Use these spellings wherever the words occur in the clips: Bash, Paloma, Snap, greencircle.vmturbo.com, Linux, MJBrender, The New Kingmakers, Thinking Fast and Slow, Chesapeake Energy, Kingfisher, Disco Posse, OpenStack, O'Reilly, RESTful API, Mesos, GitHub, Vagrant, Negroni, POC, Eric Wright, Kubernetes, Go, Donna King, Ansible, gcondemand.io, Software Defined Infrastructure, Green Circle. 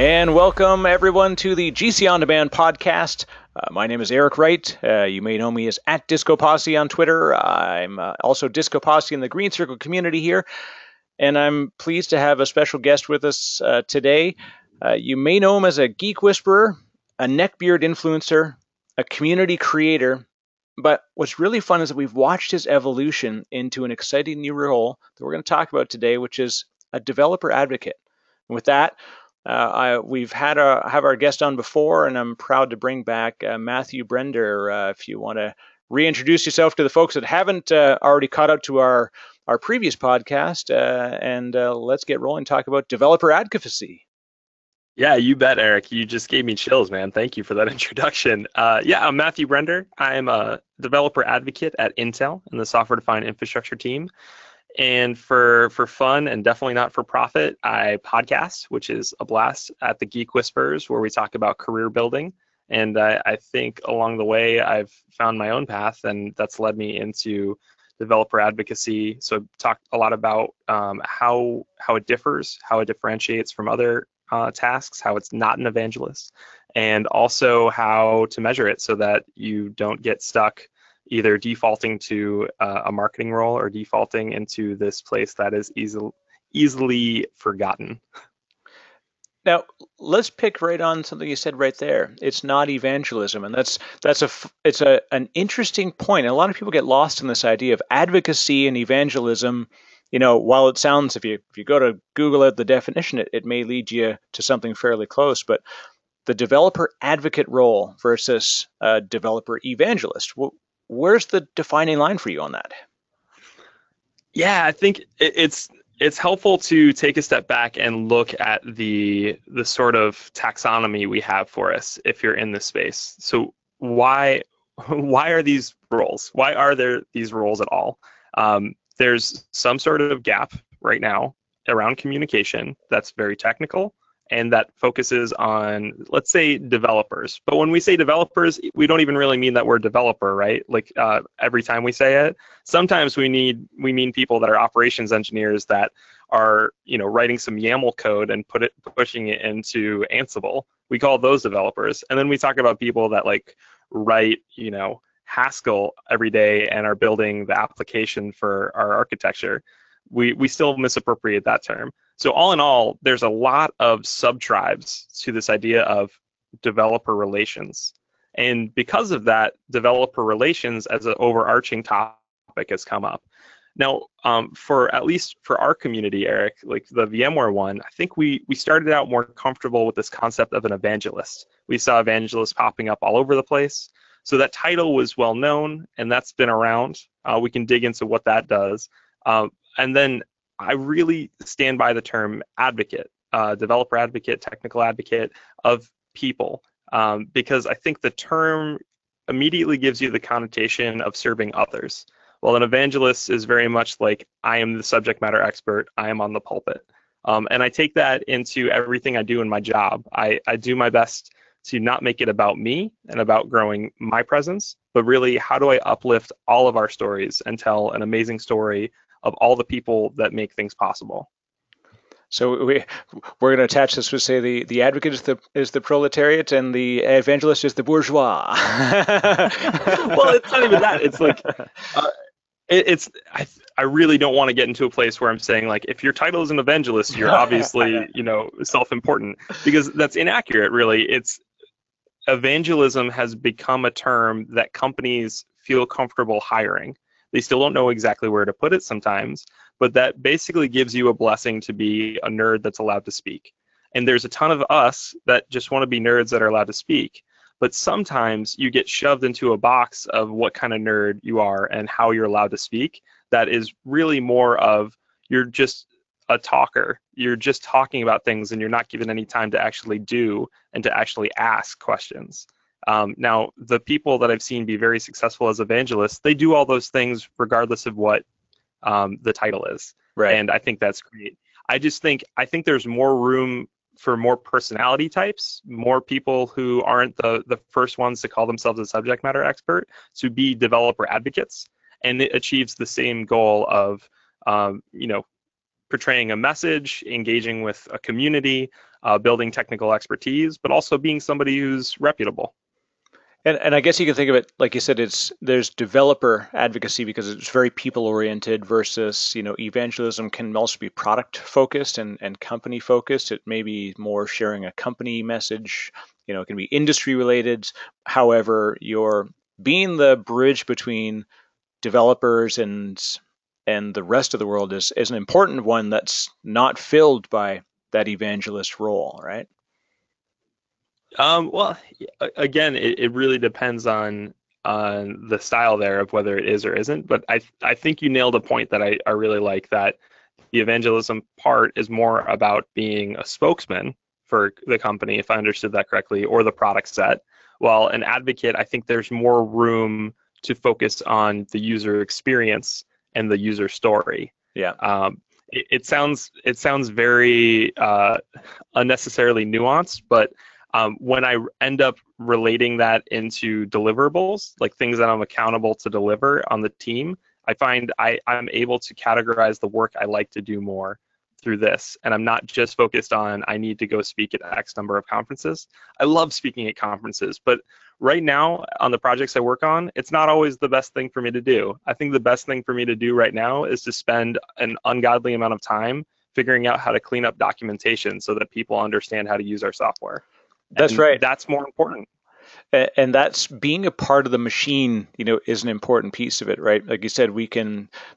And welcome, everyone, to the GC On Demand podcast. My name is Eric Wright. You may know me as at Disco Posse on Twitter. I'm also Disco Posse in the Green Circle community here. And I'm pleased to have a special guest with us today. You may know him as a Geek Whisperer, a neckbeard influencer, a community creator. But what's really fun is that we've watched his evolution into an exciting new role that we're going to talk about today, which is a developer advocate. And with that, we've had our guest on before, and I'm proud to bring back Matthew Brender. If you want to reintroduce yourself to the folks that haven't already caught up to our previous podcast, and let's get rolling and talk about developer advocacy. Yeah, you bet, Eric. You just gave me chills, man. Thank you for that introduction. I'm Matthew Brender. I am a developer advocate at Intel in the Software Defined Infrastructure team. And for fun and definitely not for profit, I podcast, which is a blast, at the Geek Whispers, where we talk about career building. And I think along the way, I've found my own path, and that's led me into developer advocacy. So I've talked a lot about how it differs, how it differentiates from other tasks, how it's not an evangelist, and also how to measure it so that you don't get stuck either defaulting to a marketing role or defaulting into this place that is easily forgotten. Now, let's pick right on something you said right there. It's not evangelism, and that's an interesting point. And a lot of people get lost in this idea of advocacy and evangelism. You know, while it sounds, if you go to Google at the definition, it may lead you to something fairly close, but the developer advocate role versus developer evangelist. Well, where's the defining line for you on that? Yeah, I think it's helpful to take a step back and look at the sort of taxonomy we have for us if you're in this space. So why are these roles? Why are there these roles at all? There's some sort of gap right now around communication that's very technical and that focuses on, let's say, developers. But when we say developers, we don't even really mean that we're a developer, right? Like every time we say it, sometimes we mean people that are operations engineers that are, you know, writing some YAML code and pushing it into Ansible. We call those developers. And then we talk about people that like write, you know, Haskell every day and are building the application for our architecture. We still misappropriate that term. So all in all, there's a lot of sub-tribes to this idea of developer relations. And because of that, developer relations as an overarching topic has come up. Now, for our community, Eric, like the VMware one, I think we started out more comfortable with this concept of an evangelist. We saw evangelists popping up all over the place. So that title was well known, and that's been around. We can dig into what that does. And then I really stand by the term advocate, developer advocate, technical advocate of people, because I think the term immediately gives you the connotation of serving others. Well, an evangelist is very much like, I am the subject matter expert, I am on the pulpit. And I take that into everything I do in my job. I do my best to not make it about me and about growing my presence, but really, how do I uplift all of our stories and tell an amazing story of all the people that make things possible. So we're going to attach this with, say, the advocate is the proletariat and the evangelist is the bourgeois. Well, it's not even that. It's like I really don't want to get into a place where I'm saying, like, if your title is an evangelist, you're obviously you know, self-important, because that's inaccurate. Really, it's evangelism has become a term that companies feel comfortable hiring. They still don't know exactly where to put it sometimes, but that basically gives you a blessing to be a nerd that's allowed to speak. And there's a ton of us that just want to be nerds that are allowed to speak, but sometimes you get shoved into a box of what kind of nerd you are and how you're allowed to speak. That is really more of, you're just a talker. You're just talking about things and you're not given any time to actually do and to actually ask questions. Now, the people that I've seen be very successful as evangelists, they do all those things regardless of what the title is. Right. And I think that's great. I think there's more room for more personality types, more people who aren't the first ones to call themselves a subject matter expert to be developer advocates. And it achieves the same goal of, you know, portraying a message, engaging with a community, building technical expertise, but also being somebody who's reputable. And I guess you can think of it, like you said, there's developer advocacy because it's very people-oriented versus, you know, evangelism can also be product-focused and company-focused. It may be more sharing a company message. You know, it can be industry-related. However, you're being the bridge between developers and the rest of the world is an important one that's not filled by that evangelist role, right? Well, again, it really depends on the style there of whether it is or isn't. But I think you nailed a point that I really like, that the evangelism part is more about being a spokesman for the company, if I understood that correctly, or the product set. While an advocate, I think there's more room to focus on the user experience and the user story. Yeah. It sounds very unnecessarily nuanced, but when I end up relating that into deliverables, like things that I'm accountable to deliver on the team, I find I'm able to categorize the work I like to do more through this. And I'm not just focused on, I need to go speak at X number of conferences. I love speaking at conferences, but right now on the projects I work on, it's not always the best thing for me to do. I think the best thing for me to do right now is to spend an ungodly amount of time figuring out how to clean up documentation so that people understand how to use our software. That's right. That's more important. And that's being a part of the machine, you know, is an important piece of it, right? Like you said,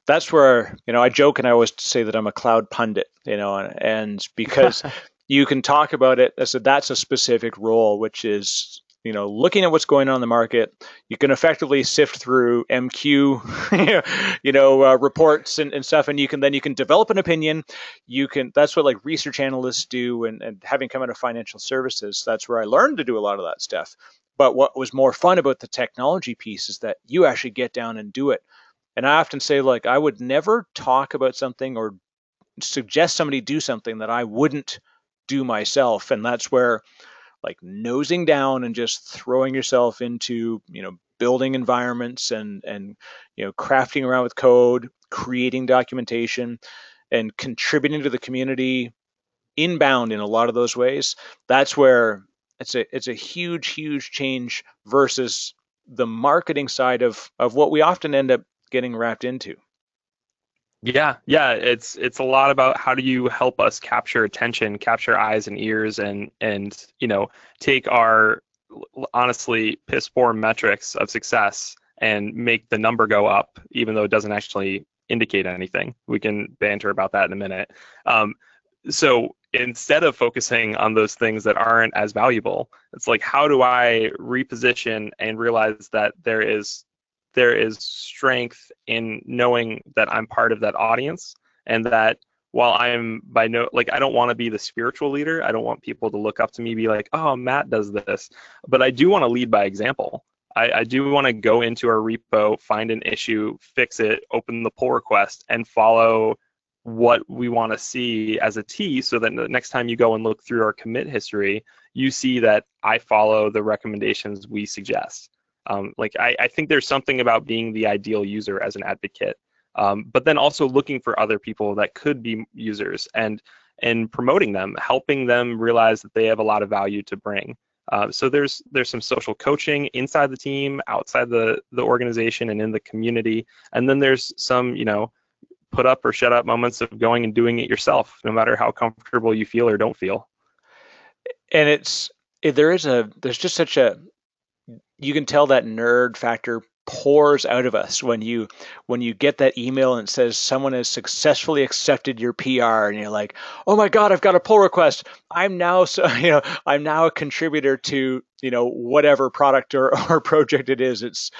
that's where, you know, I joke and I always say that I'm a cloud pundit, you know, and because you can talk about it. I said, that's a specific role, which is, you know, looking at what's going on in the market. You can effectively sift through MQ, you know, reports and stuff, and you can develop an opinion. That's what like research analysts do, and having come out of financial services, that's where I learned to do a lot of that stuff. But what was more fun about the technology piece is that you actually get down and do it. And I often say, like, I would never talk about something or suggest somebody do something that I wouldn't do myself, and that's where, like, nosing down and just throwing yourself into, you know, building environments and, you know, crafting around with code, creating documentation, and contributing to the community inbound in a lot of those ways. That's where it's a huge, huge change versus the marketing side of what we often end up getting wrapped into. Yeah, it's a lot about how do you help us capture attention, capture eyes and ears, and you know, take our honestly piss poor metrics of success and make the number go up, even though it doesn't actually indicate anything. We can banter about that in a minute. So instead of focusing on those things that aren't as valuable, it's like, how do I reposition and realize that there is strength in knowing that I'm part of that audience, and that while I'm I don't want to be the spiritual leader. I don't want people to look up to me, be like, oh, Matt does this, but I do want to lead by example. I do want to go into our repo, find an issue, fix it, open the pull request, and follow what we want to see as a T, so that the next time you go and look through our commit history, you see that I follow the recommendations we suggest. I think there's something about being the ideal user as an advocate, but then also looking for other people that could be users and promoting them, helping them realize that they have a lot of value to bring. So there's some social coaching inside the team, outside the organization, and in the community. And then there's some, you know, put up or shut up moments of going and doing it yourself, no matter how comfortable you feel or don't feel. And there's just such a, you can tell that nerd factor pours out of us when you get that email and it says someone has successfully accepted your PR, and you're like, oh my God, I've got a pull request. I'm now a contributor to, you know, whatever product or project it is.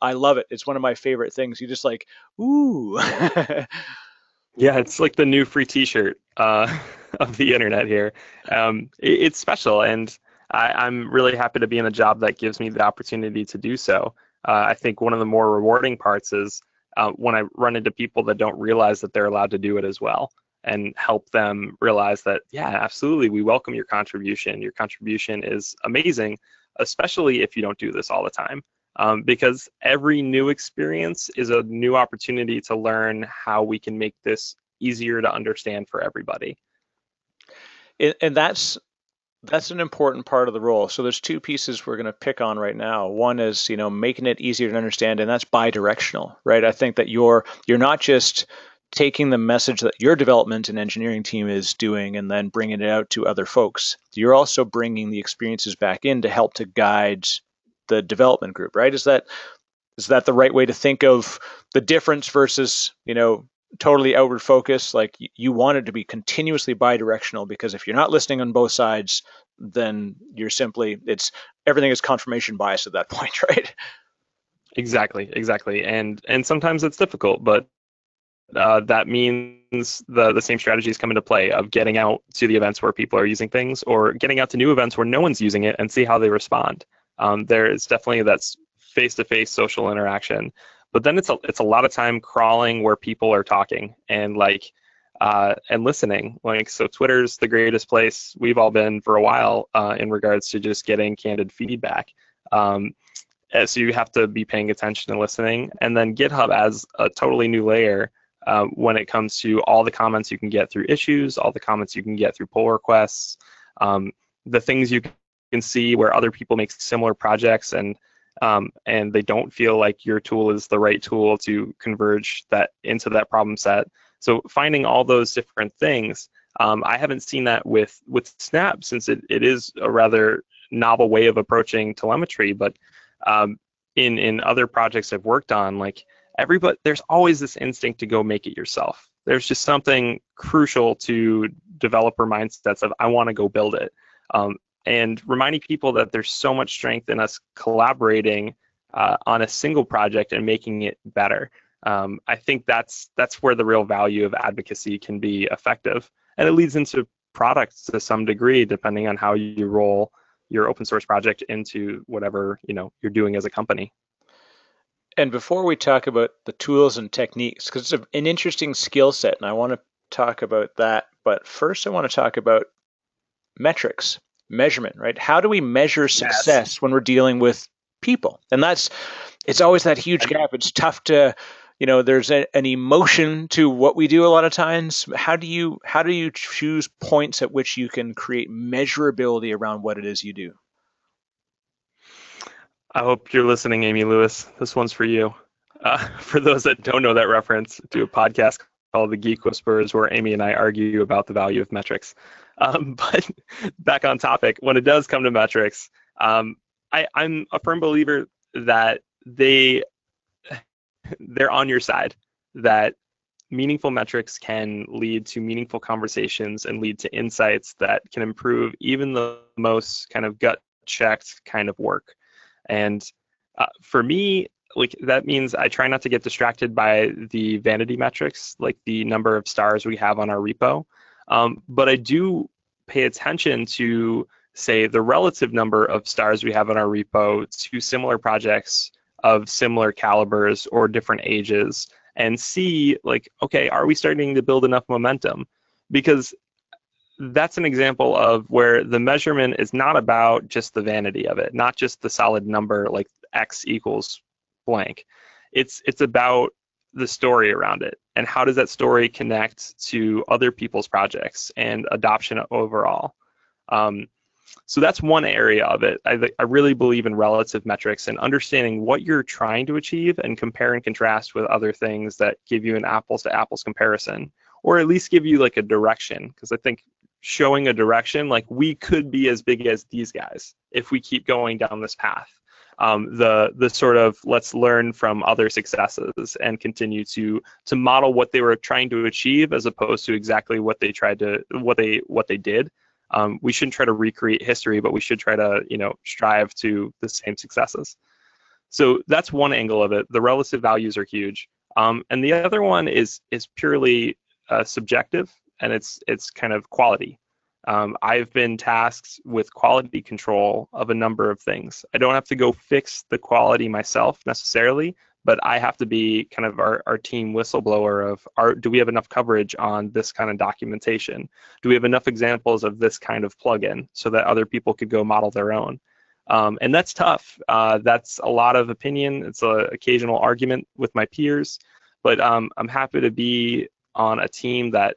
I love it. It's one of my favorite things. You just like, ooh. Yeah, it's like the new free T-shirt of the internet here. It's special, and I'm really happy to be in a job that gives me the opportunity to do so. I think one of the more rewarding parts is when I run into people that don't realize that they're allowed to do it as well, and help them realize that, yeah, absolutely, we welcome your contribution. Your contribution is amazing, especially if you don't do this all the time, because every new experience is a new opportunity to learn how we can make this easier to understand for everybody. And that's an important part of the role. So there's two pieces we're going to pick on right now. One is, you know, making it easier to understand, and that's bi-directional, right? I think that you're not just taking the message that your development and engineering team is doing and then bringing it out to other folks. You're also bringing the experiences back in to help to guide the development group, right? Is that the right way to think of the difference versus, you know, totally outward focus? Like, you want it to be continuously bi-directional, because if you're not listening on both sides, then you're simply, it's, everything is confirmation bias at that point, right? Exactly. And sometimes it's difficult, but that means the same strategies come into play of getting out to the events where people are using things, or getting out to new events where no one's using it and see how they respond. There is definitely that face-to-face social interaction, but then it's a lot of time crawling where people are talking and and listening. Like, so Twitter's the greatest place we've all been for a while in regards to just getting candid feedback. So you have to be paying attention and listening, and then GitHub adds a totally new layer. When it comes to all the comments you can get through issues, all the comments you can get through pull requests, the things you can see where other people make similar projects and they don't feel like your tool is the right tool to converge that into that problem set. So finding all those different things, I haven't seen that with Snap, since it is a rather novel way of approaching telemetry, but in other projects I've worked on, like, everybody, there's always this instinct to go make it yourself. There's just something crucial to developer mindsets of, I want to go build it. And reminding people that there's so much strength in us collaborating on a single project and making it better. I think that's where the real value of advocacy can be effective. And it leads into products to some degree, depending on how you roll your open source project into whatever, you know, you're doing as a company. And before we talk about the tools and techniques, because it's an interesting skill set, and I want to talk about that. But first, I want to talk about metrics, measurement, right? How do we measure success when we're dealing with people? And it's always that huge gap. It's tough to, you know, there's an emotion to what we do a lot of times. How do you choose points at which you can create measurability around what it is you do? I hope you're listening, Amy Lewis. This one's for you. For those that don't know that reference, do a podcast called The Geek Whispers, where Amy and I argue about the value of metrics. But back on topic, when it does come to metrics, I'm a firm believer that they're on your side, that meaningful metrics can lead to meaningful conversations and lead to insights that can improve even the most kind of gut-checked kind of work. And for me, like, that means I try not to get distracted by the vanity metrics, like the number of stars we have on our repo. But I do pay attention to, say, the relative number of stars we have on our repo to similar projects of similar calibers or different ages, and see, like, okay, are we starting to build enough momentum? Because that's an example of where the measurement is not about just the vanity of it, not just the solid number like X equals blank. It's about the story around it, and how does that story connect to other people's projects and adoption overall. So that's one area of it. I really believe in relative metrics and understanding what you're trying to achieve, and compare and contrast with other things that give you an apples to apples comparison, or at least give you like a direction, because I think showing a direction, like, we could be as big as these guys if we keep going down this path. The sort of, let's learn from other successes and continue to model what they were trying to achieve, as opposed to exactly what they tried to what they did. We shouldn't try to recreate history, but we should try to, you know, strive to the same successes. So that's one angle of it. The relative values are huge, and the other one is purely subjective. And it's kind of quality. I've been tasked with quality control of a number of things. I don't have to go fix the quality myself necessarily, but I have to be kind of our team whistleblower of, do we have enough coverage on this kind of documentation? Do we have enough examples of this kind of plugin so that other people could go model their own? And that's tough. That's a lot of opinion. It's an occasional argument with my peers, but I'm happy to be on a team that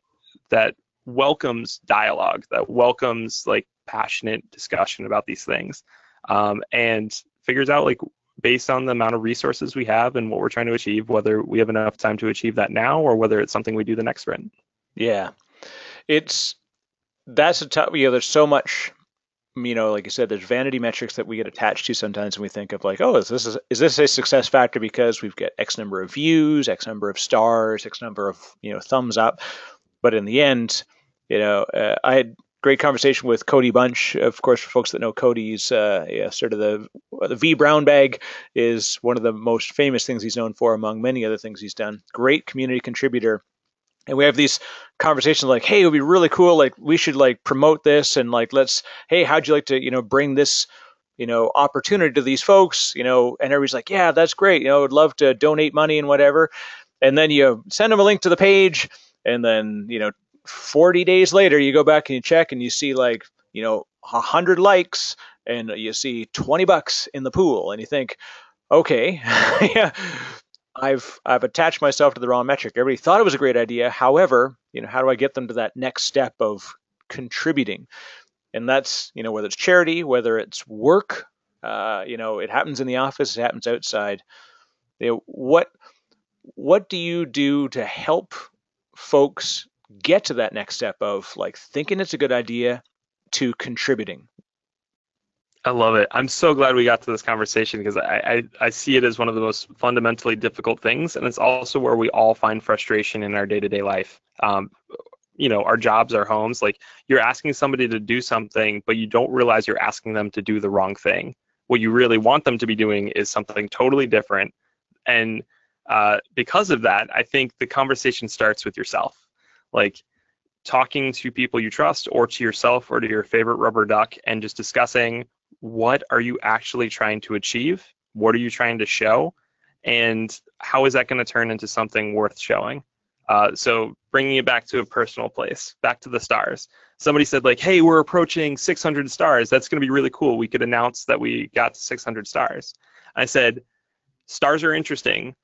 welcomes dialogue, that welcomes like passionate discussion about these things, and figures out, like, based on the amount of resources we have and what we're trying to achieve, whether we have enough time to achieve that now or whether it's something we do the next sprint. Yeah, that's a tough, you know, there's so much, you know, like you said, there's vanity metrics that we get attached to sometimes, and we think of like, oh, is this a success factor because we've got X number of views, X number of stars, X number of, you know, thumbs up. But in the end, you know, I had great conversation with Cody Bunch. Of course, for folks that know Cody, he's sort of the V Brown Bag is one of the most famous things he's known for, among many other things he's done. Great community contributor. And we have these conversations like, hey, it would be really cool, like, we should, like, promote this, and, like, let's, hey, how'd you like to, you know, bring this, you know, opportunity to these folks, you know? And everybody's like, yeah, that's great, you know, would love to donate money and whatever. And then you send them a link to the page, and then, you know, 40 days later, you go back and you check, and you see, like, you know, 100 likes, and you see $20 in the pool, and you think, okay, yeah. I've attached myself to the wrong metric. Everybody thought it was a great idea. However, you know, how do I get them to that next step of contributing? And that's, you know, whether it's charity, whether it's work, you know, it happens in the office, it happens outside. You know, what do you do to help folks get to that next step of, like, thinking it's a good idea to contributing? I love it. I'm so glad we got to this conversation, because I see it as one of the most fundamentally difficult things. And it's also where we all find frustration in our day-to-day life. You know, our jobs, our homes, like, you're asking somebody to do something, but you don't realize you're asking them to do the wrong thing. What you really want them to be doing is something totally different. And because of that, I think the conversation starts with yourself. Like, talking to people you trust, or to yourself, or to your favorite rubber duck, and just discussing, what are you actually trying to achieve? What are you trying to show? And how is that going to turn into something worth showing? So bringing it back to a personal place, back to the stars. Somebody said, like, hey, we're approaching 600 stars. That's going to be really cool. We could announce that we got 600 stars. I said, stars are interesting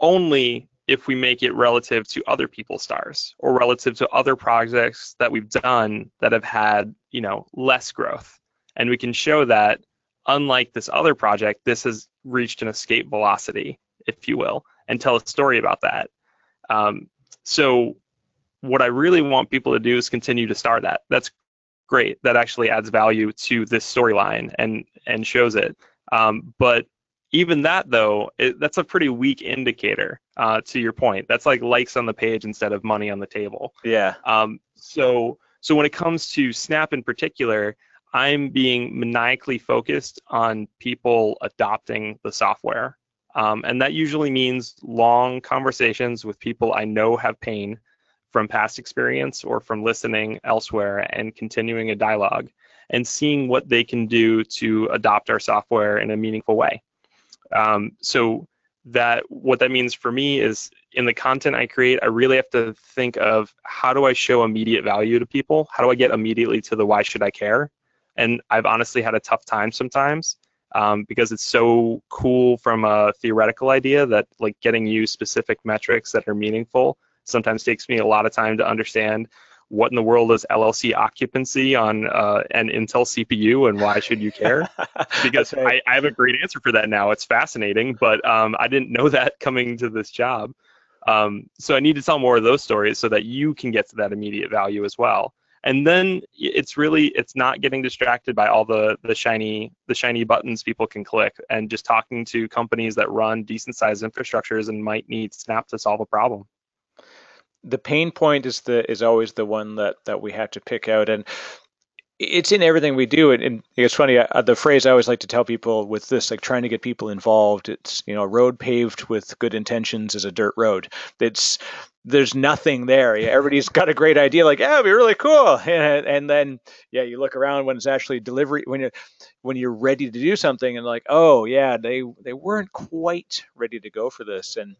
only if we make it relative to other people's stars, or relative to other projects that we've done that have had, you know, less growth. And we can show that, unlike this other project, this has reached an escape velocity, if you will, and tell a story about that. So what I really want people to do is continue to star that. That's great. That actually adds value to this storyline and shows it. But even that, though, that's a pretty weak indicator, to your point. That's like likes on the page instead of money on the table. Yeah. So when it comes to Snap in particular, I'm being maniacally focused on people adopting the software. And that usually means long conversations with people I know have pain from past experience or from listening elsewhere, and continuing a dialogue and seeing what they can do to adopt our software in a meaningful way. So that what that means for me is, in the content I create, I really have to think of, how do I show immediate value to people? How do I get immediately to the why should I care? And I've honestly had a tough time sometimes, because it's so cool from a theoretical idea that, like, getting you specific metrics that are meaningful sometimes takes me a lot of time to understand, what in the world is LLC occupancy on an Intel CPU, and why should you care? Because okay. I have a great answer for that now. It's fascinating, but I didn't know that coming to this job. So I need to tell more of those stories so that you can get to that immediate value as well. And then it's not getting distracted by all the shiny buttons people can click, and just talking to companies that run decent sized infrastructures and might need Snap to solve a problem. The pain point is always the one that we have to pick out, and it's in everything we do. And it's funny, the phrase I always like to tell people with this, like, trying to get people involved, it's, you know, a road paved with good intentions is a dirt road. There's nothing there. Yeah, everybody's got a great idea, like, yeah, it'd be really cool. And then, yeah, you look around when it's actually delivery, when you're ready to do something, and like, oh yeah, they weren't quite ready to go for this. And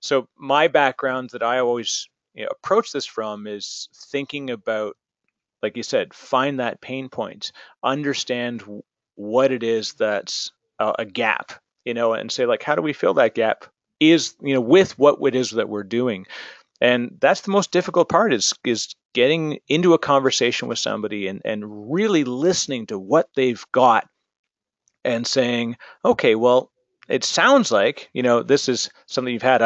so my background that I always, you know, approach this from is thinking about, like you said, find that pain point, understand what it is that's a gap, you know, and say, like, how do we fill that gap? Is, you know, with what it is that we're doing. And that's the most difficult part is getting into a conversation with somebody and really listening to what they've got and saying, okay, well, it sounds like, you know, this is something you've had.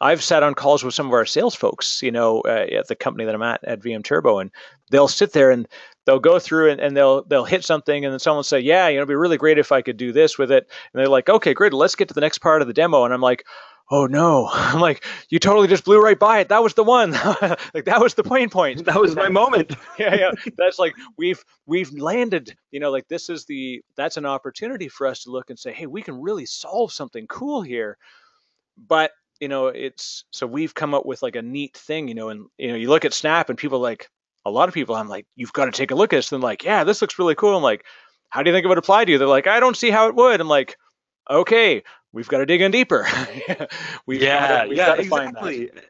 I've sat on calls with some of our sales folks, you know, at the company that I'm at VM Turbo, and they'll sit there and they'll go through and they'll hit something, and then someone will say, yeah, you know, it'd be really great if I could do this with it. And they're like, okay, great, let's get to the next part of the demo. And I'm like, oh no. I'm like, you totally just blew right by it. That was the one. Like, that was the pain point. That was my moment. Yeah. That's like, we've landed, you know, like this is that's an opportunity for us to look and say, hey, we can really solve something cool here. But, you know, so we've come up with like a neat thing, you know, and, you know, you look at Snap and people like, a lot of people, I'm like, you've got to take a look at this. And like, yeah, this looks really cool. I'm like, how do you think it would apply to you? They're like, I don't see how it would. I'm like, okay, we've got to dig in deeper. We've got to find that.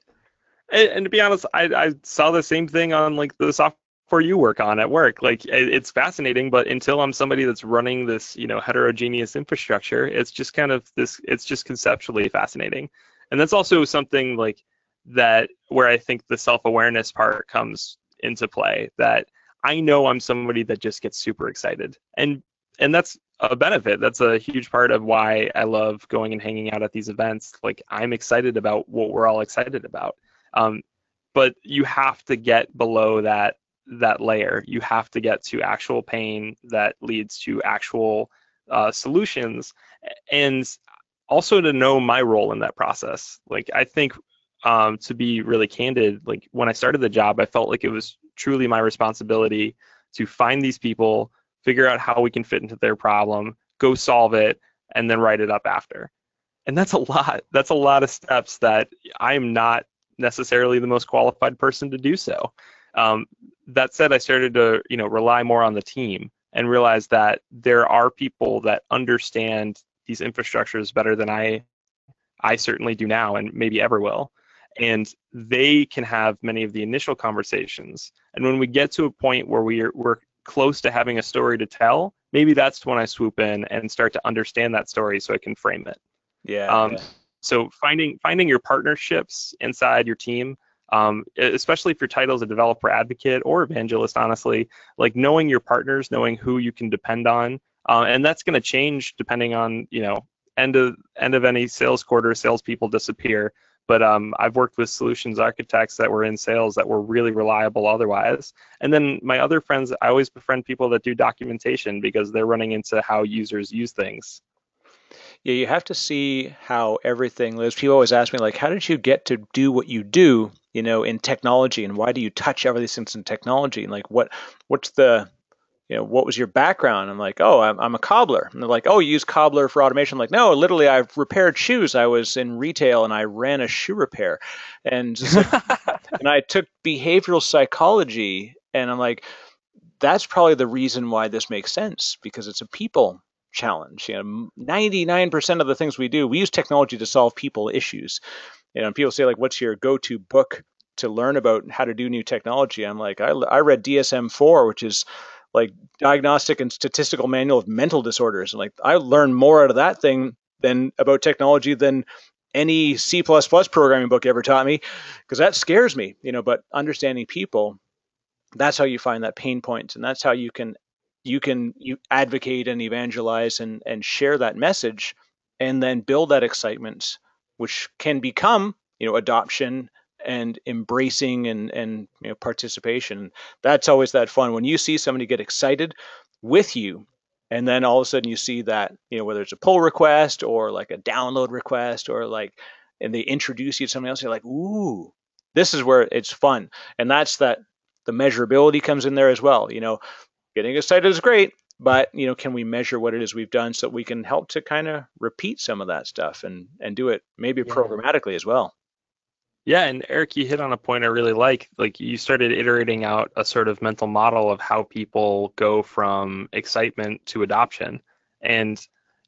And to be honest, I saw the same thing on like the software you work on at work. Like, it's fascinating, but until I'm somebody that's running this, you know, heterogeneous infrastructure, it's just kind of this. It's just conceptually fascinating, and that's also something like that where I think the self-awareness part comes into play. That I know I'm somebody that just gets super excited, and that's a benefit. That's a huge part of why I love going and hanging out at these events. Like, I'm excited about what we're all excited about. But you have to get below that layer. You have to get to actual pain that leads to actual solutions, and also to know my role in that process. Like, I think to be really candid, like when I started the job, I felt like it was truly my responsibility to find these people, figure out how we can fit into their problem, go solve it, and then write it up after. And that's a lot. That's a lot of steps that I'm not necessarily the most qualified person to do so. That said, I started to, you know, rely more on the team and realize that there are people that understand these infrastructures better than I certainly do now, and maybe ever will. And they can have many of the initial conversations. And when we get to a point where we're close to having a story to tell, maybe that's when I swoop in and start to understand that story so I can frame it. Yeah. So finding your partnerships inside your team, especially if your title is a developer advocate or evangelist, honestly, like knowing your partners, knowing who you can depend on, and that's going to change depending on, you know, end of any sales quarter, salespeople disappear. But I've worked with solutions architects that were in sales that were really reliable otherwise. And then my other friends, I always befriend people that do documentation because they're running into how users use things. Yeah, you have to see how everything lives. People always ask me, like, how did you get to do what you do, you know, in technology? And why do you touch everything since in technology? And like, what's the... you know, what was your background? I'm like, oh, I'm a cobbler. And they're like, oh, you use cobbler for automation. I'm like, no, literally, I've repaired shoes. I was in retail and I ran a shoe repair. And, and I took behavioral psychology. And I'm like, that's probably the reason why this makes sense, because it's a people challenge. You know, 99% of the things we do, we use technology to solve people issues. You know, and people say, like, what's your go-to book to learn about how to do new technology? I'm like, I read DSM-4, which is like Diagnostic and Statistical Manual of Mental Disorders. And like, I learned more out of that thing than about technology than any C++ programming book ever taught me, because that scares me, you know, but understanding people, that's how you find that pain point. And that's how you advocate and evangelize and share that message, and then build that excitement, which can become, you know, adoption and embracing and you know, participation. That's always that fun when you see somebody get excited with you, and then all of a sudden you see that, you know, whether it's a pull request or like a download request or like, and they introduce you to somebody else, you're like, ooh, this is where it's fun. And that's that the measurability comes in there as well. You know, getting excited is great, but you know, can we measure what it is we've done so that we can help to kind of repeat some of that stuff and do it maybe programmatically as well. Yeah, and Eric, you hit on a point I really like. Like, you started iterating out a sort of mental model of how people go from excitement to adoption. And,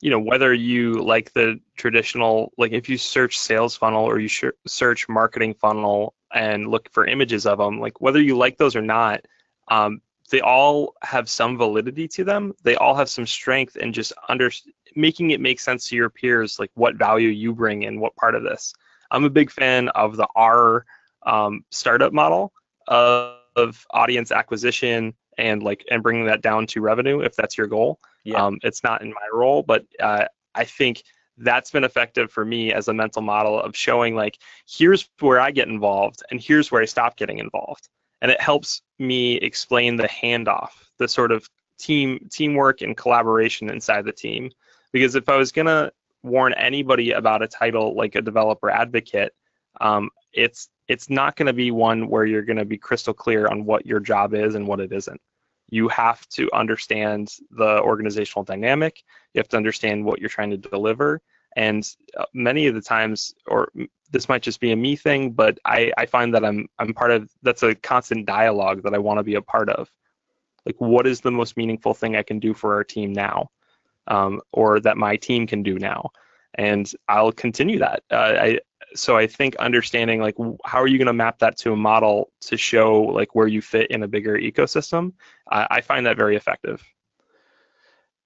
you know, whether you like the traditional, like if you search sales funnel or you search marketing funnel and look for images of them, like whether you like those or not, they all have some validity to them. They all have some strength, and just making it make sense to your peers, like what value you bring and what part of this. I'm a big fan of the R startup model of audience acquisition and and bringing that down to revenue, if that's your goal. Yeah. It's not in my role, but I think that's been effective for me as a mental model of showing here's where I get involved and here's where I stop getting involved. And it helps me explain the handoff, the sort of teamwork and collaboration inside the team. Because if I was gonna warn anybody about a title like a developer advocate, it's not gonna be one where you're gonna be crystal clear on what your job is and what it isn't. You have to understand the organizational dynamic. You have to understand what you're trying to deliver. And many of the times, or this might just be a me thing, but I find that I'm part of, that's a constant dialogue that I want to be a part of. What is the most meaningful thing I can do for our team now? Or that my team can do now? And I'll continue that. So I think understanding how are you going to map that to a model to show where you fit in a bigger ecosystem, I find that very effective.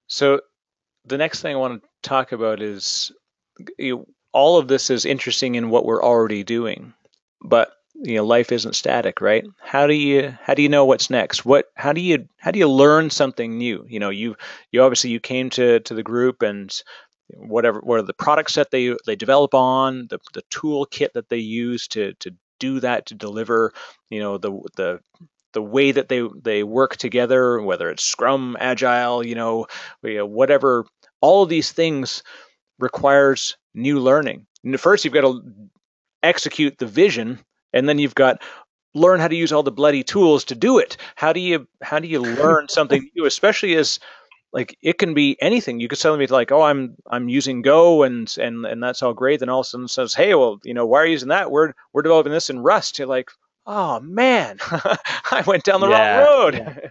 So the next thing I want to talk about is all of this is interesting in what we're already doing, but life isn't static, right? How do you know what's next? How do you learn something new? You obviously you came to the group and what are the products that they develop on, the tool kit that they use to do that, to deliver, the way that they work together, whether it's Scrum, Agile, whatever, all of these things requires new learning. And first you've got to execute the vision, and then you've got learn how to use all the bloody tools to do it. How do you learn something new, especially as it can be anything. You could suddenly be oh, I'm using Go and that's all great. Then all of a sudden it says, hey, well, why are you using that? We're developing this in Rust. You're like, oh man, I went down the wrong road. Yeah.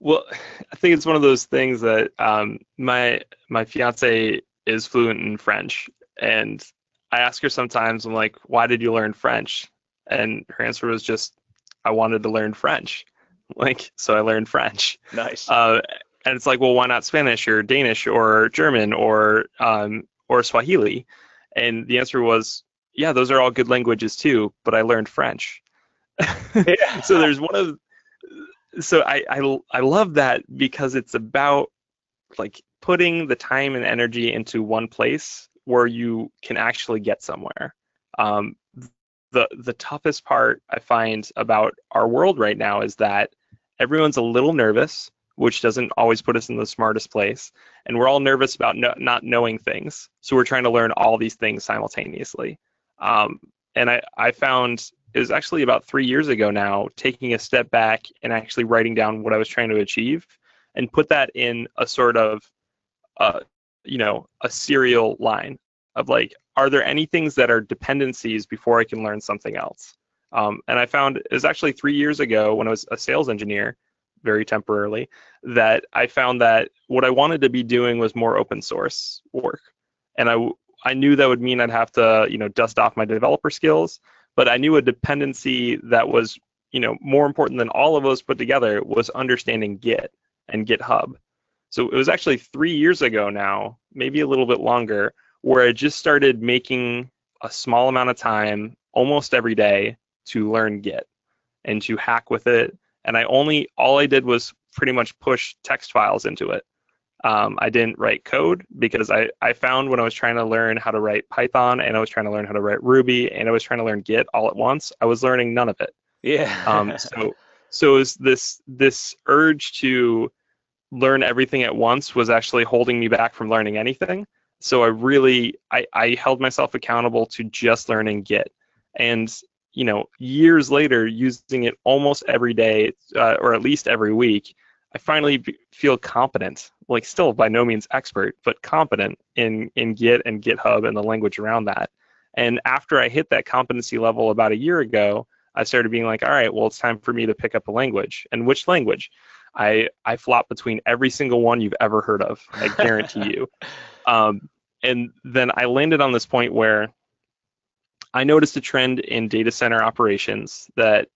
Well, I think it's one of those things that my fiance is fluent in French, and I ask her sometimes, I'm like, why did you learn French? And her answer was just, I wanted to learn French. So I learned French. Nice. And it's well, why not Spanish or Danish or German or Swahili? And the answer was, yeah, those are all good languages too, but I learned French. Yeah. So there's I love that, because it's about putting the time and energy into one place where you can actually get somewhere. The toughest part I find about our world right now is that everyone's a little nervous, which doesn't always put us in the smartest place. And we're all nervous about not knowing things. So we're trying to learn all these things simultaneously. And I found it was actually about 3 years ago now, taking a step back and actually writing down what I was trying to achieve and put that in a sort of, a serial line of are there any things that are dependencies before I can learn something else? And I found it was actually 3 years ago when I was a sales engineer, very temporarily, that I found that what I wanted to be doing was more open source work. And I knew that would mean I'd have to, dust off my developer skills, but I knew a dependency that was, more important than all of those put together was understanding Git and GitHub. So it was actually 3 years ago now, maybe a little bit longer, where I just started making a small amount of time almost every day to learn Git and to hack with it. And all I did was pretty much push text files into it. I didn't write code, because I found when I was trying to learn how to write Python and I was trying to learn how to write Ruby and I was trying to learn Git all at once, I was learning none of it. Yeah. So it was this urge to learn everything at once was actually holding me back from learning anything. So I held myself accountable to just learning Git, and years later, using it almost every day or at least every week, I finally feel competent. Still by no means expert, but competent in Git and GitHub and the language around that. And after I hit that competency level about a year ago, I started being all right, well, it's time for me to pick up a language. And which language? I flop between every single one you've ever heard of. I guarantee you. And then I landed on this point where I noticed a trend in data center operations that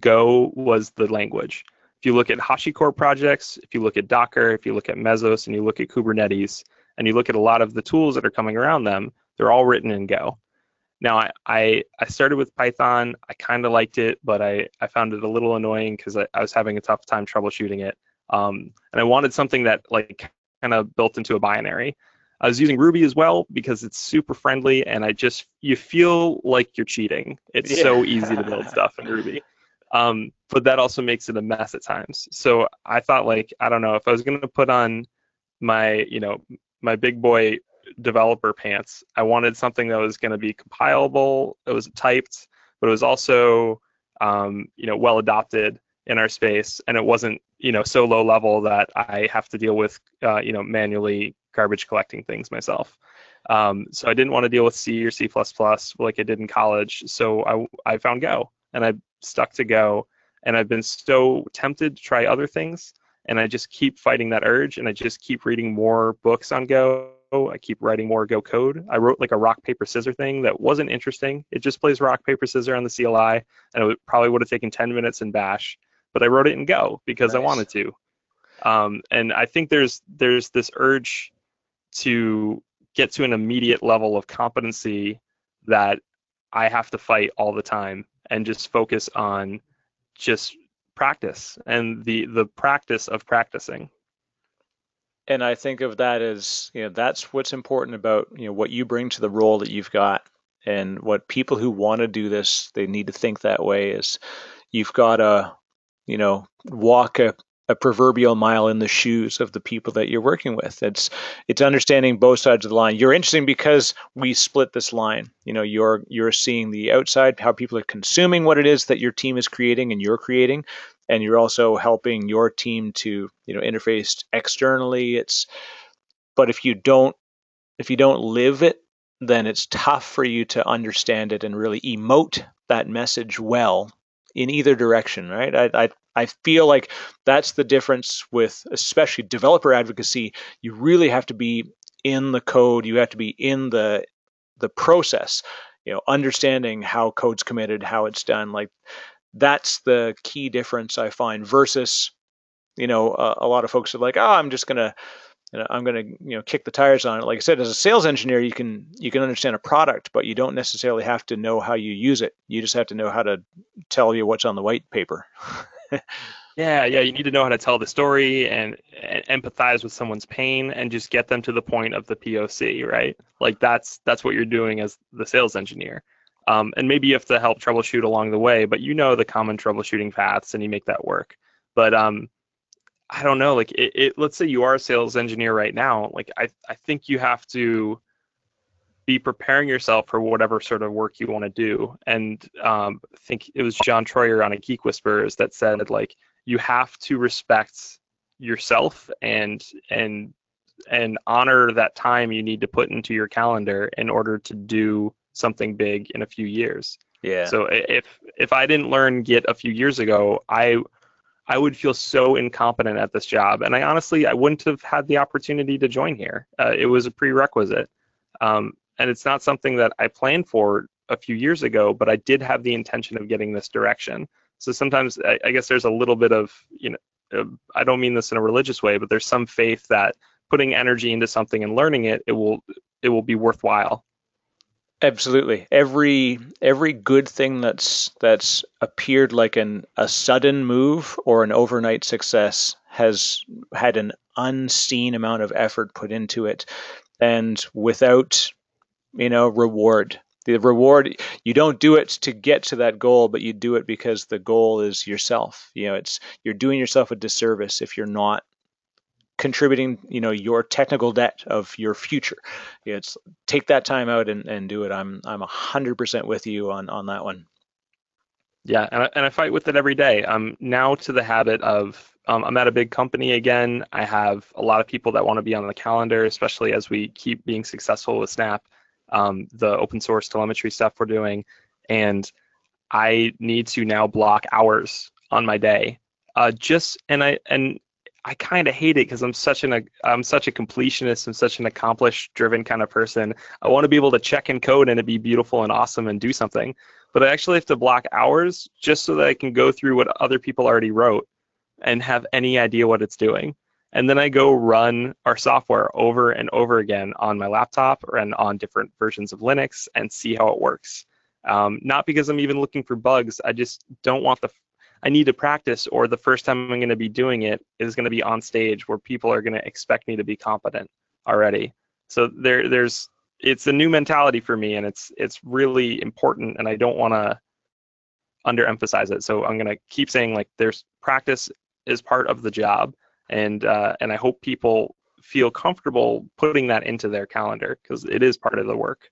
Go was the language. If you look at HashiCorp projects, if you look at Docker, if you look at Mesos, and you look at Kubernetes, and you look at a lot of the tools that are coming around them, they're all written in Go. Now, I started with Python. I kind of liked it, but I found it a little annoying because I was having a tough time troubleshooting it. And I wanted something that like kind of built into a binary. I was using Ruby as well because it's super friendly, and you feel like you're cheating. It's so easy to build stuff in Ruby. But that also makes it a mess at times. So I thought, like, I don't know, if I was going to put on my, my big boy developer pants, I wanted something that was going to be compilable. It was typed, but it was also, well adopted in our space. And it wasn't, so low level that I have to deal with, manually garbage collecting things myself. So I didn't want to deal with C or C++ like I did in college. So I found Go, and I stuck to Go, and I've been so tempted to try other things. And I just keep fighting that urge, and I just keep reading more books on Go. I keep writing more Go code. I wrote like a rock, paper, scissor thing that wasn't interesting. It just plays rock, paper, scissor on the CLI, and it probably would have taken 10 minutes in Bash, but I wrote it in Go because I wanted to. And I think there's this urge to get to an immediate level of competency that I have to fight all the time, and just focus on just practice and the practice of practicing. And I think of that as, that's what's important about, what you bring to the role that you've got, and what people who want to do this, they need to think that way, is you've got to, walk a proverbial mile in the shoes of the people that you're working with. It's understanding both sides of the line. You're interesting because we split this line. You're seeing the outside, how people are consuming what it is that your team is creating and you're creating, and you're also helping your team to, interface externally. But if you don't live it, then it's tough for you to understand it and really emote that message well in either direction, right? I feel like that's the difference with especially developer advocacy. You really have to be in the code. You have to be in the process, understanding how code's committed, how it's done. Like, that's the key difference I find versus, a lot of folks are like, I'm just going to, kick the tires on it. Like I said, as a sales engineer, you can understand a product, but you don't necessarily have to know how you use it. You just have to know how to tell you what's on the white paper. Yeah. You need to know how to tell the story and empathize with someone's pain and just get them to the point of the POC, right? Like that's what you're doing as the sales engineer. And maybe you have to help troubleshoot along the way, but the common troubleshooting paths, and you make that work. But I don't know, like let's say you are a sales engineer right now. Like I think you have to be preparing yourself for whatever sort of work you want to do. And I think it was John Troyer on a Geek Whispers that said, like, you have to respect yourself and honor that time you need to put into your calendar in order to do something big in a few years. Yeah. So if I didn't learn Git a few years ago, I would feel so incompetent at this job. And I wouldn't have had the opportunity to join here. It was a prerequisite. And it's not something that I planned for a few years ago, but I did have the intention of getting this direction. So sometimes I guess there's a little bit of, I don't mean this in a religious way, but there's some faith that putting energy into something and learning it, it will be worthwhile. Absolutely. Every good thing that's appeared like a sudden move or an overnight success has had an unseen amount of effort put into it. And without, reward. The reward, you don't do it to get to that goal, but you do it because the goal is yourself. You're doing yourself a disservice if you're not contributing, your technical debt of your future. It's take that time out and do it. I'm 100% with you on that one. Yeah, and I fight with it every day. I'm now to the habit of, I'm at a big company again. I have a lot of people that want to be on the calendar, especially as we keep being successful with Snap, the open source telemetry stuff we're doing. And I need to now block hours on my day. I kind of hate it because I'm such a completionist. I'm such an accomplished, driven kind of person. I want to be able to check in code and it'd be beautiful and awesome and do something. But I actually have to block hours just so that I can go through what other people already wrote and have any idea what it's doing. And then I go run our software over and over again on my laptop or on different versions of Linux and see how it works. Not because I'm even looking for bugs. I just don't want the, I need to practice, or the first time I'm going to be doing it is going to be on stage where people are going to expect me to be competent already. So there's, it's a new mentality for me, and it's really important, and I don't want to underemphasize it. So I'm going to keep saying, like, there's practice is part of the job, and I hope people feel comfortable putting that into their calendar, because it is part of the work.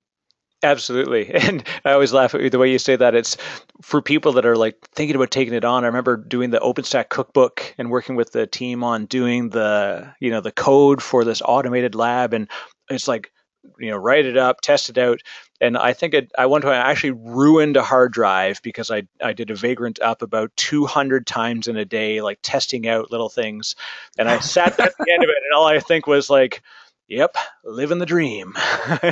Absolutely. And I always laugh at the way you say that. It's for people that are like thinking about taking it on. I remember doing the OpenStack cookbook and working with the team on doing the, you know, the code for this automated lab. And it's like, you know, write it up, test it out. And I think I one time I actually ruined a hard drive because I did a Vagrant up about 200 times in a day, like testing out little things. And I sat at the end of it, and all I think was like, yep, living the dream.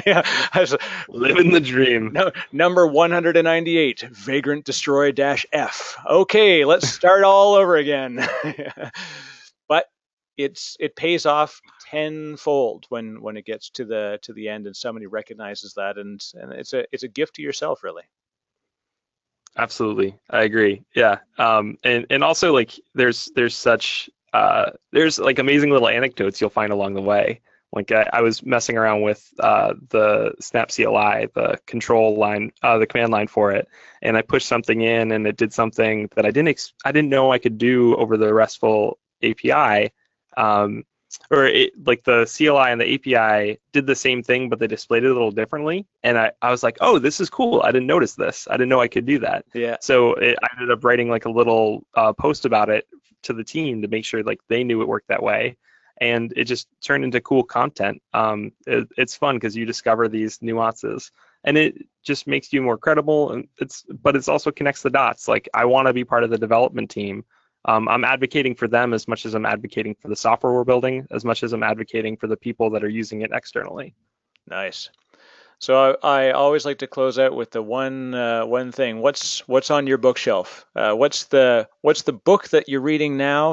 Yeah, I was living the dream. No, number 198, Vagrant destroy -F. Okay, let's start all over again. But it pays off tenfold when it gets to the end, and somebody recognizes that, and it's a gift to yourself, really. Absolutely, I agree. Yeah, and also, like, there's such there's like amazing little anecdotes you'll find along the way. Like I was messing around with the Snap CLI, the control line, the command line for it, and I pushed something in, and it did something that I didn't know I could do over the RESTful API, like the CLI and the API did the same thing, but they displayed it a little differently. And I was like, oh, this is cool. I didn't notice this. I didn't know I could do that. Yeah. So I ended up writing like a little post about it to the team to make sure like they knew it worked that way. And it just turned into cool content. It's fun because you discover these nuances, and it just makes you more credible. And but it also connects the dots. Like, I want to be part of the development team. I'm advocating for them as much as I'm advocating for the software we're building, as much as I'm advocating for the people that are using it externally. Nice. So I always like to close out with the one thing. What's on your bookshelf? What's the book that you're reading now,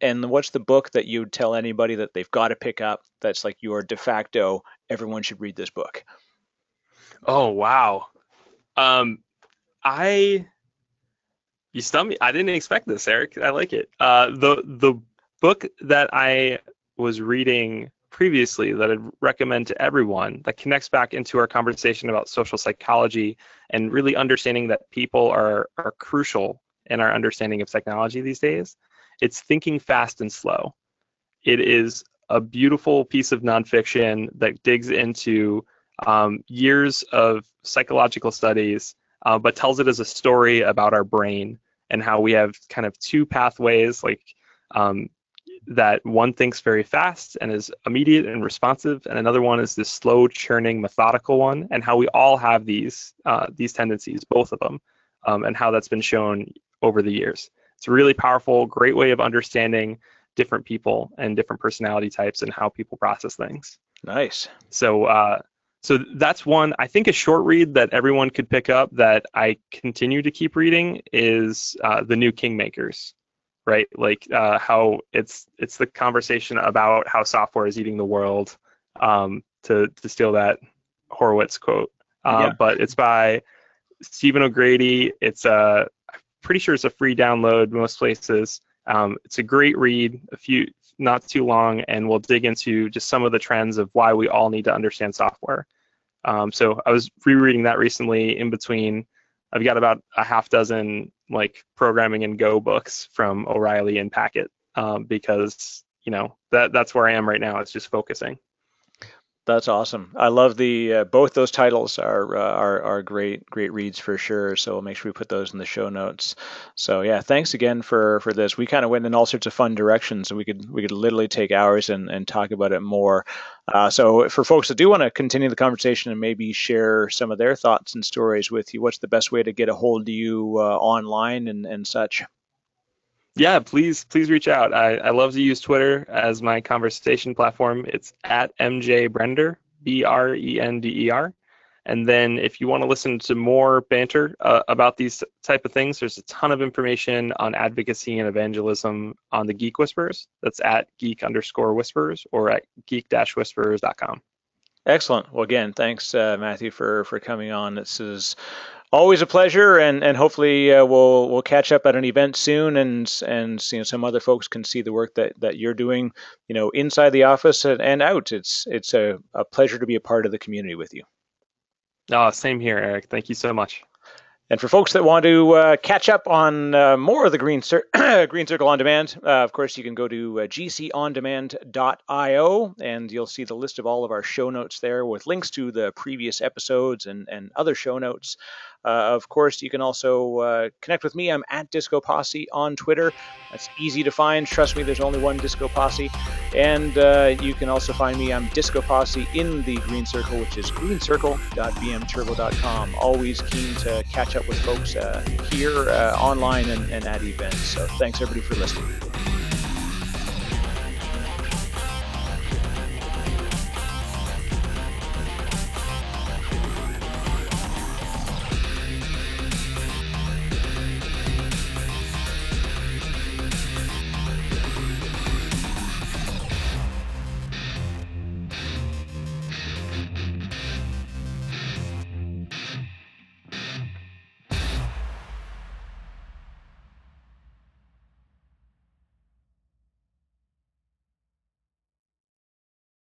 and what's the book that you'd tell anybody that they've got to pick up? That's like your de facto, everyone should read this book. Oh wow, you stumped me. I didn't expect this, Eric. I like it. The book that I was reading previously that I'd recommend to everyone, that connects back into our conversation about social psychology and really understanding that people are crucial in our understanding of technology these days. It's Thinking Fast and Slow. It is a beautiful piece of nonfiction that digs into years of psychological studies, but tells it as a story about our brain and how we have kind of two pathways, like that one thinks very fast and is immediate and responsive, and another one is this slow, churning, methodical one, and how we all have these tendencies, both of them, and how that's been shown over the years. It's a really powerful, great way of understanding different people and different personality types and how people process things. Nice. So that's one. I think a short read that everyone could pick up that I continue to keep reading is The New Kingmakers. Right, like how it's the conversation about how software is eating the world, to steal that Horowitz quote. Yeah. But it's by Stephen O'Grady. It's I'm pretty sure it's a free download most places. It's a great read, not too long, and we'll dig into just some of the trends of why we all need to understand software. So I was rereading that recently in between. I've got about a half dozen like programming and Go books from O'Reilly and Packet, because you know that's where I am right now. It's just focusing. That's awesome. I love the both those titles are great reads for sure. So we'll make sure we put those in the show notes. So yeah, thanks again for this. We kind of went in all sorts of fun directions, and we could literally take hours and talk about it more. So for folks that do want to continue the conversation and maybe share some of their thoughts and stories with you, what's the best way to get a hold of you online and such? Yeah, please reach out. I love to use Twitter as my conversation platform. It's @MJBrender, BRENDER. And then if you want to listen to more banter about these type of things, there's a ton of information on advocacy and evangelism on the Geek Whispers. That's at geek_whispers or at geek-whispers.com. Excellent. Well, again, thanks, Matthew, for coming on. This is always a pleasure, and hopefully we'll catch up at an event soon, and you know, some other folks can see the work that you're doing, you know, inside the office and out. It's a pleasure to be a part of the community with you. Oh, same here, Eric. Thank you so much. And for folks that want to catch up on more of the Green Circle On Demand, of course, you can go to gcondemand.io, and you'll see the list of all of our show notes there with links to the previous episodes and other show notes. Of course, you can also connect with me. I'm at Disco Posse on Twitter. That's easy to find. Trust me, there's only one Disco Posse. And you can also find me. I'm Disco Posse in the Green Circle, which is greencircle.vmturbo.com. Always keen to catch up with folks here online and at events. So thanks, everybody, for listening.